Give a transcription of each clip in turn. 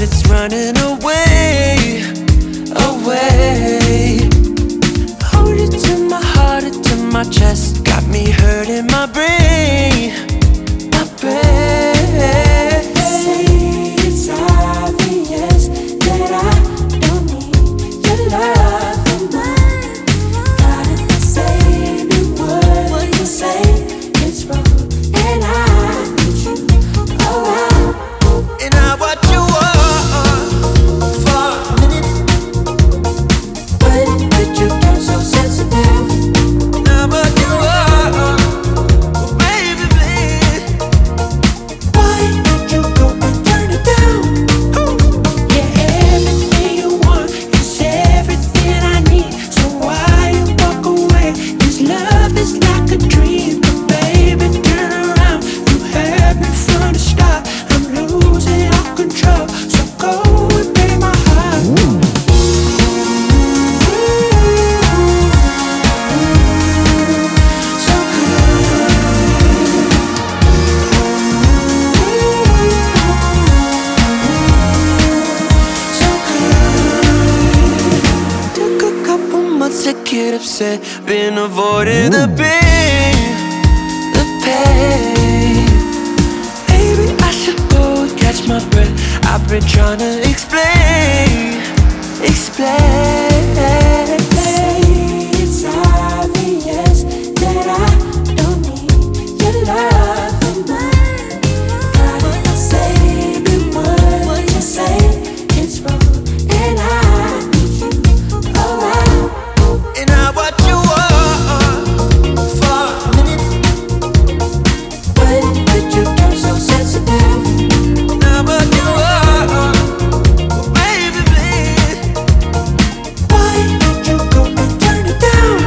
but it's running away, away. Hold it to my heart, it to my chest, got me hurting my brain, my brain. Say it's obvious that I don't need your love for mine. Gotta say the word, what you say, it's wrong, and I need you, oh, and I want you all for a minute. When did you get so sensitive? I want you all, oh, baby, please. Why did you go and turn it down? Yeah, everything you want is everything I need. So why you walk away? This love is like a dream, but baby, turn around. You had me from the start. I'm losing all control, so go and break my heart. So good. So good. Took a couple months to get upset, been avoiding the pain, the pain. Maybe I should go and catch my breath. I've been trying to explain, explain. Say it's obvious that I don't need your love for mine. Gotta say the word, what you say, it's wrong, and I need you, oh, and I want you all for a minute. When did you get so sensitive? I want you all, oh, baby, please. Why did you go and turn it down?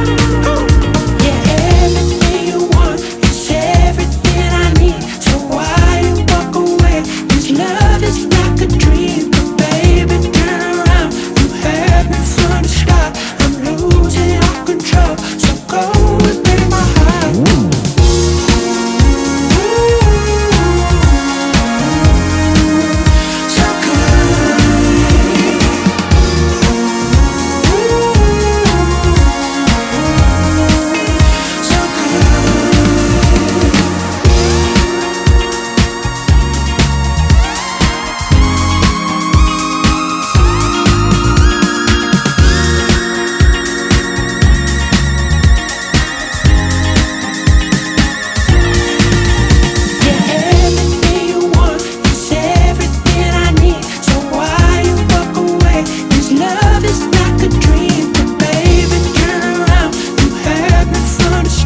Yeah, everything you want is everything I need. So why you walk away? This love is like a dream, but baby, turn around. You had me from the start. I'm losing all control, so go and break my heart. So good. So good. Yeah, everything you want is everything I need. So why you walk away? This love is like a dream, but baby, turn around. You had me from the start. I'm losing all control, so go and break my heart. So good. So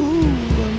Ooh, I'm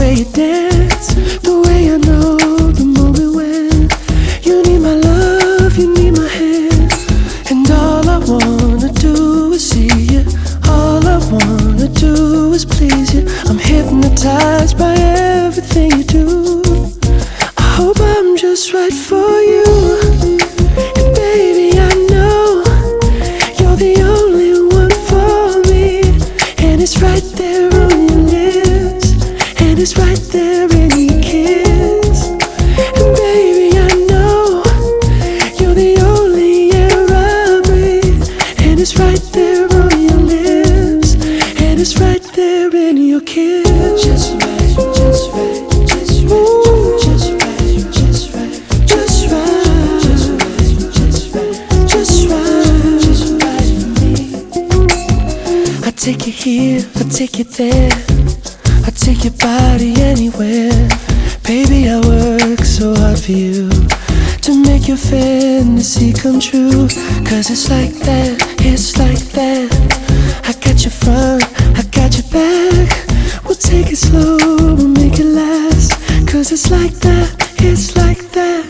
The way surprised by everything you do. I hope I'm just right for you. And baby, I know you're the only one for me. And it's right there on your lips, and it's right there in your kiss. And baby, I know you're the only air I breathe. And it's right there on your lips, and it's right there in your kiss. Just right, just right, just right. I take you here, I take you there, I take your body anywhere. Baby, I work so hard for you to make your fantasy come true. Cause it's like that, it's like that. I got your front, I got your back. We'll take it slow, we'll make it last. Cause it's like that, it's like that.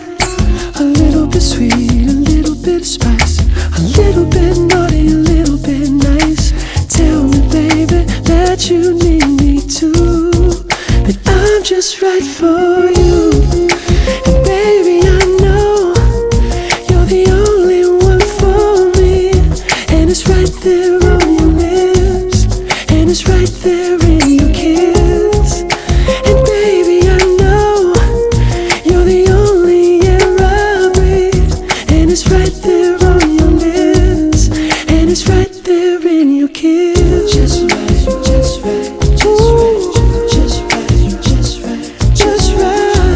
A little bit sweet, a little bit of spice, a little bit naughty, a little bit nice. Tell me, baby, that you need me too, that I'm just right for you. And baby, I know you're the only one for me. And it's right there on your lips, and it's right there in your kiss. And baby, I know you're the only air I breathe. And it's right there on your lips, and it's right there in your kiss. Just right, just right, just right, just right, just right, just right.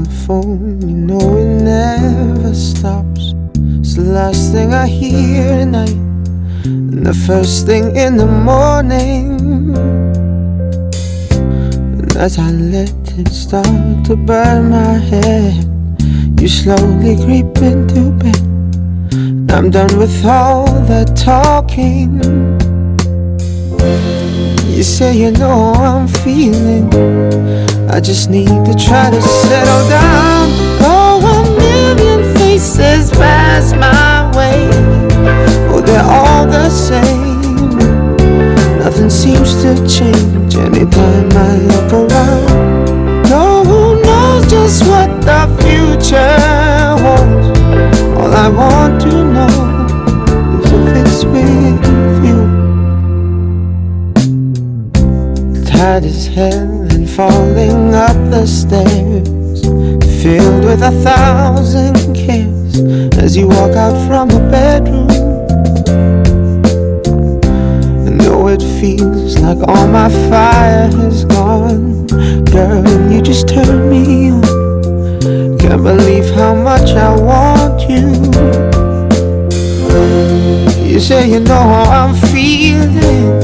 on the phone, you know it never stops. It's the last thing I hear at night and the first thing in the morning. And as I let it start to burn my head, you slowly creep into bed. I'm done with all that talking. You say you know how I'm feeling, I just need to try to settle down. Oh, a million faces pass my way, oh, they're all the same. Nothing seems to change anytime I look around. No one knows just what the future holds. All I want to know is if it's with you. Tired as hell and falling up the stairs, filled with 1,000 cares as you walk out from the bedroom. I know it feels like all my fire has gone. Girl, you just turned me on. Can't believe how much I want you. You say you know how I'm feeling,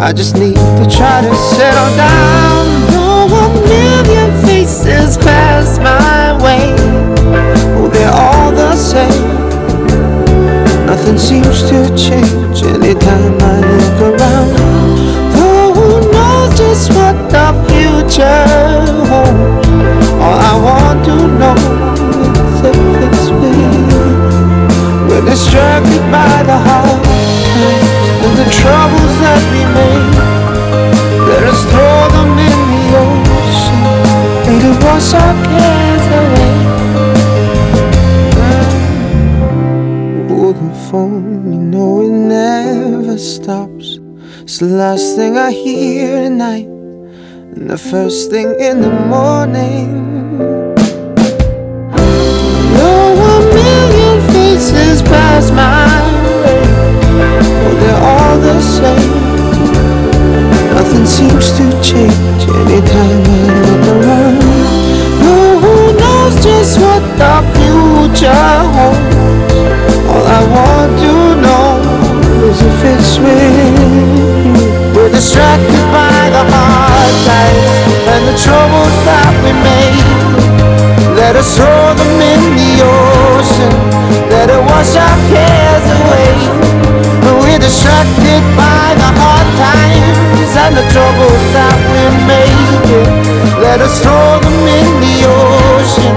I just need to try to settle down. Oh, a million faces pass my way, oh, they're all the same. Nothing seems to change anytime I look around. Oh, who knows just what the future holds. All I want to know is if it's real. We're distracted by the hard times and the troubles that we made. Let us throw them in the ocean and to wash our cares away. Oh, the phone, you know it never stops. It's the last thing I hear at night and the first thing in the morning. Faces pass my way, oh, they're all the same. Nothing seems to change anytime I look around. Oh, who knows just what the future holds. All I want to know is if it's real. We're distracted by the hard times and the troubles that we made. Let us throw them in the ocean, let it wash our cares away. We're distracted by the hard times and the troubles that we made. Let us throw them in the ocean,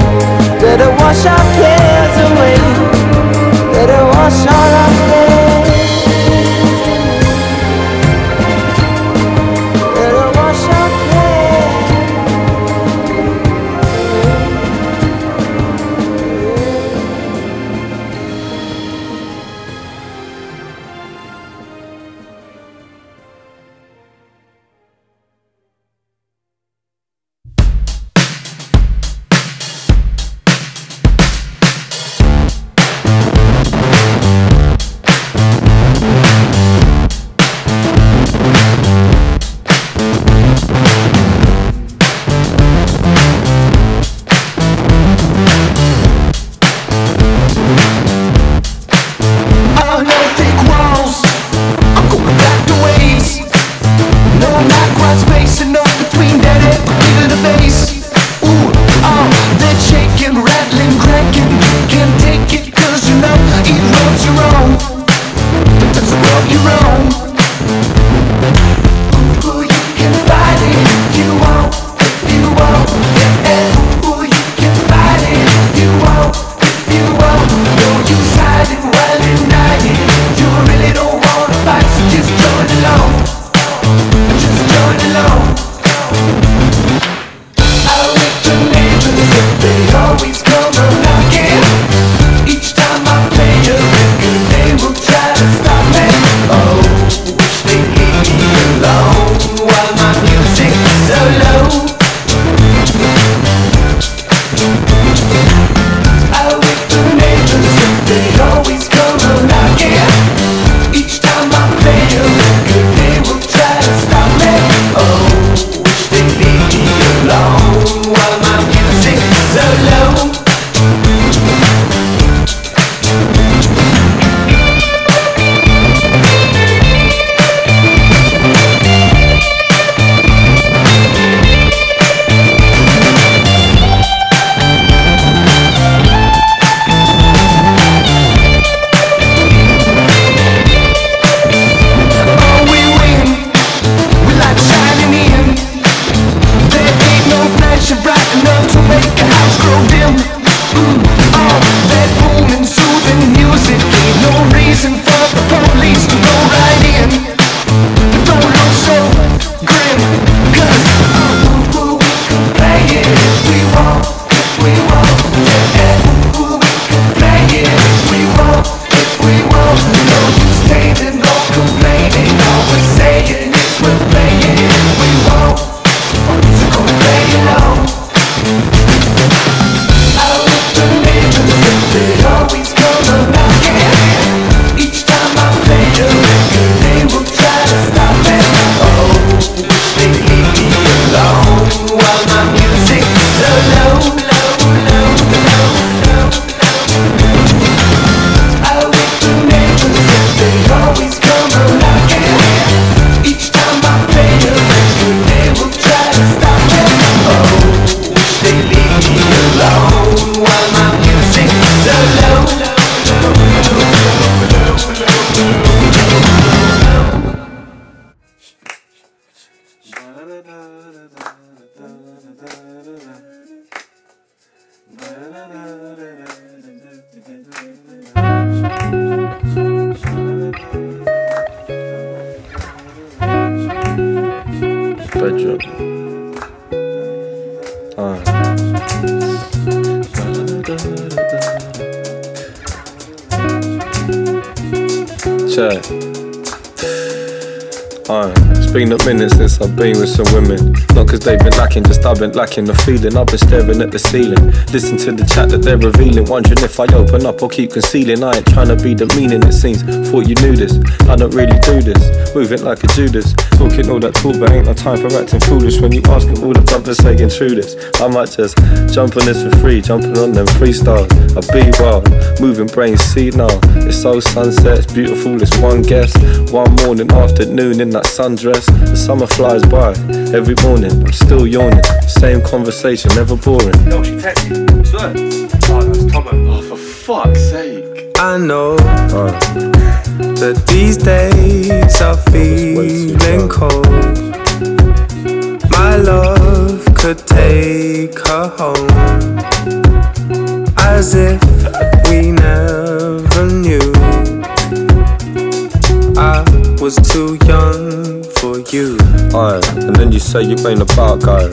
let it wash our cares away. Let it wash all our cares. Let it wash our 在这里。It's been a minute since I've been with some women. Not cause they've been lacking, just I've been lacking the feeling. I've been staring at the ceiling, listen to the chat that they're revealing. Wondering if I open up or keep concealing. I ain't trying to be demeaning, it seems. Thought you knew this, I don't really do this. Moving like a Judas, talking all that talk, but ain't no time for acting foolish. When you asking all the brothers saying true this, I might just jump on this for free, jumping on them freestyles. I be wild, moving brains, see now. It's so sunset, it's beautiful, it's one guess. One morning, afternoon in that sundress. The summer flies by, every morning I'm still yawning. Same conversation, never boring. No, she texted. Oh, that's Tomo. Oh, for fuck's sake. I know that these days are feeling cold. My love could take her home, as if we never knew I was too young for you. And then you say you ain't about guys,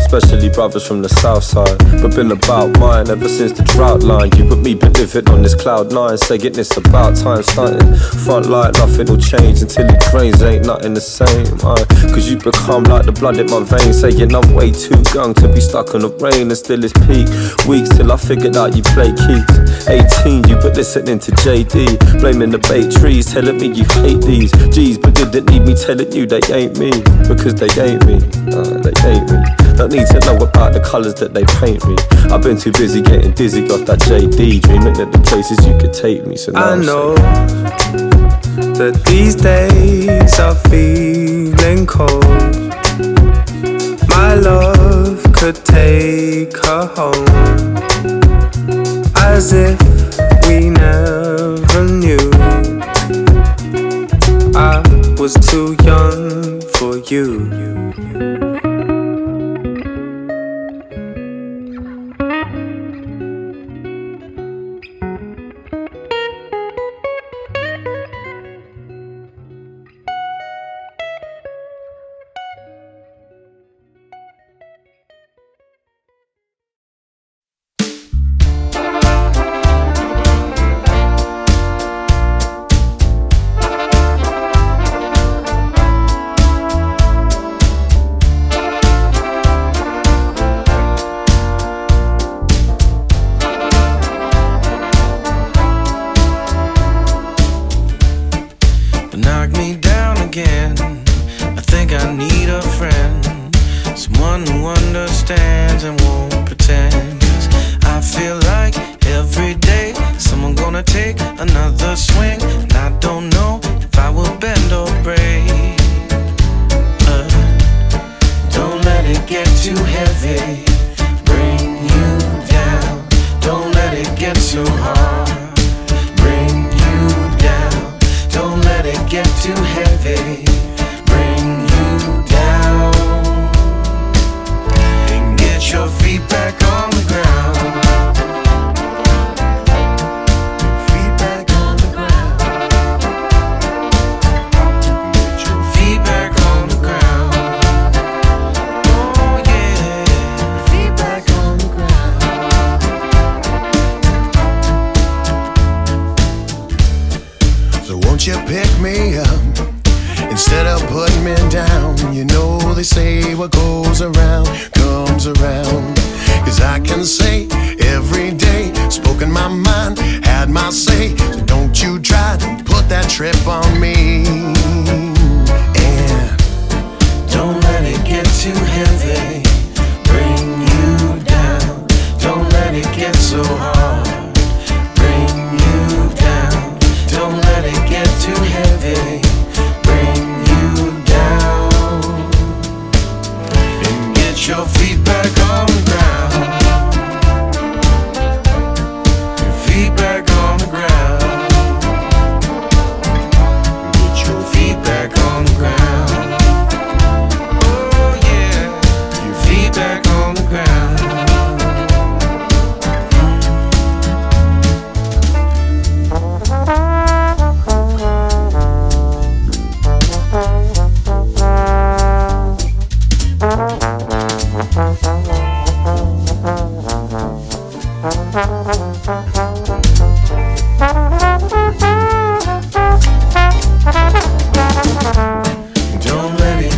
especially brothers from the south side. But been about mine ever since the drought line. You and me been living on this cloud nine, saying it's about time. Starting front light, nothing will change until it drains. Ain't nothing the same, cause you become like the blood in my veins. Saying I'm way too young to be stuck in the rain, and still it's peak weeks till I figured out you play keys. 18, you but listening to JD, blaming the bait trees, telling me you hate these G's, but didn't need me telling you they ain't me, because they ain't me, they ain't me. Don't need to know about the colours that they paint me. I've been too busy getting dizzy off that JD, dreaming that the places you could take me. So now I know that these days are feeling cold. My love could take her home, as if we never knew I was too young for you.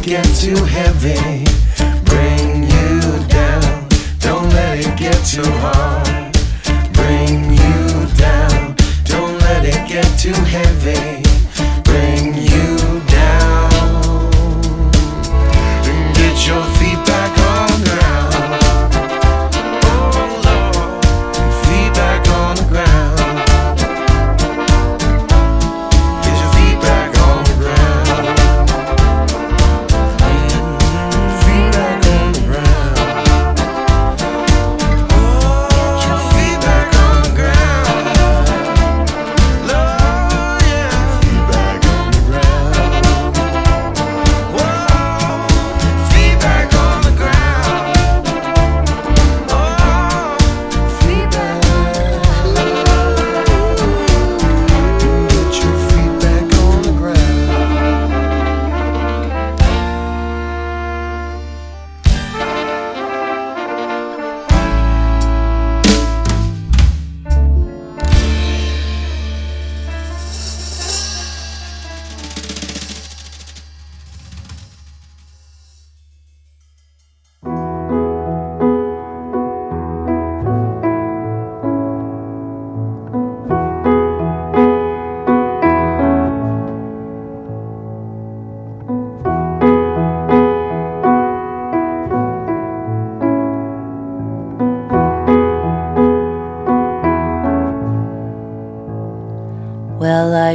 get too heavy, bring you down. Don't let it get too hard, bring you down. Don't let it get too heavy, bring you down. And get your feet back on the ground. Oh Lord, feet back on the ground.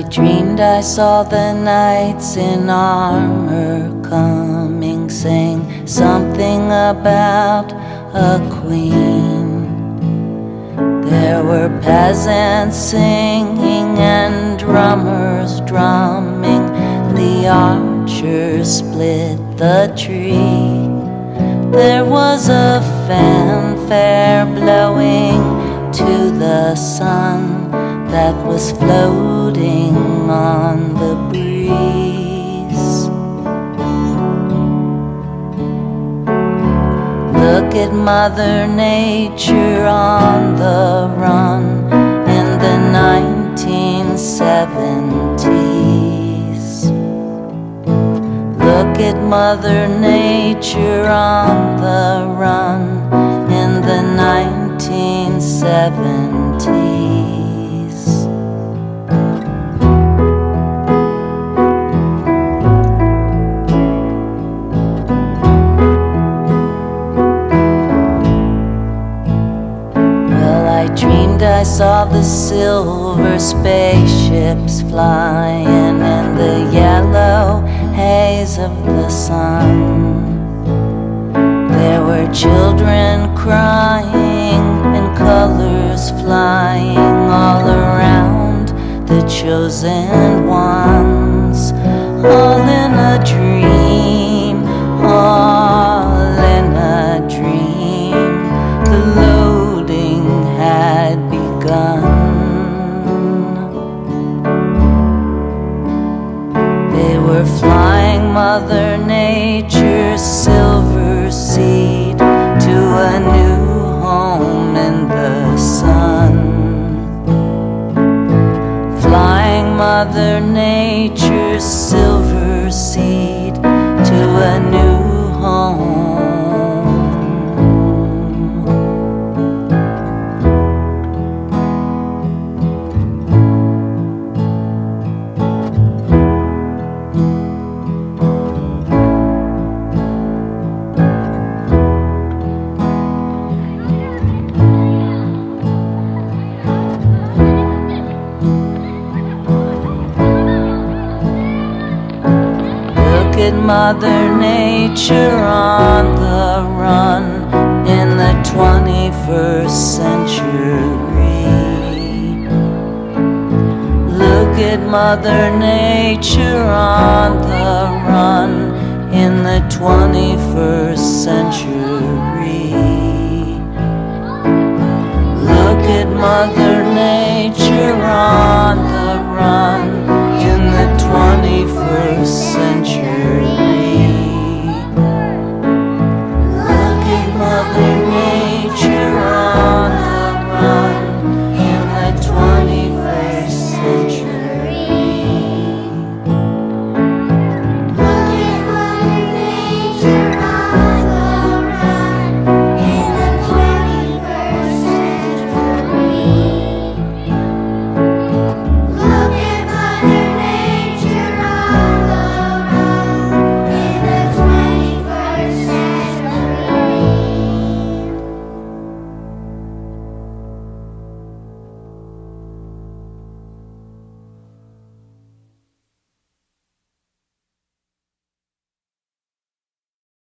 Dreamed I saw the knights in armor coming, saying something about a queen. There were peasants singing and drummers drumming. The archers split the tree. There was a fanfare blowing to the sun that was floating on the breeze. Look at Mother Nature on the run in the 1970s. Look at Mother Nature on the run in the 1970s. I saw the silver spaceships flying in the yellow haze of the sun. There were children crying and colors flying all around the chosen ones. All in a dream, all in a dream. The loading had begun. They were flying Mother Nature's silver seed to a new home in the sun. Flying Mother Nature's silver seed to a new home. Mother Nature on the run in the 21st century. Look at Mother Nature on the run in the 21st century.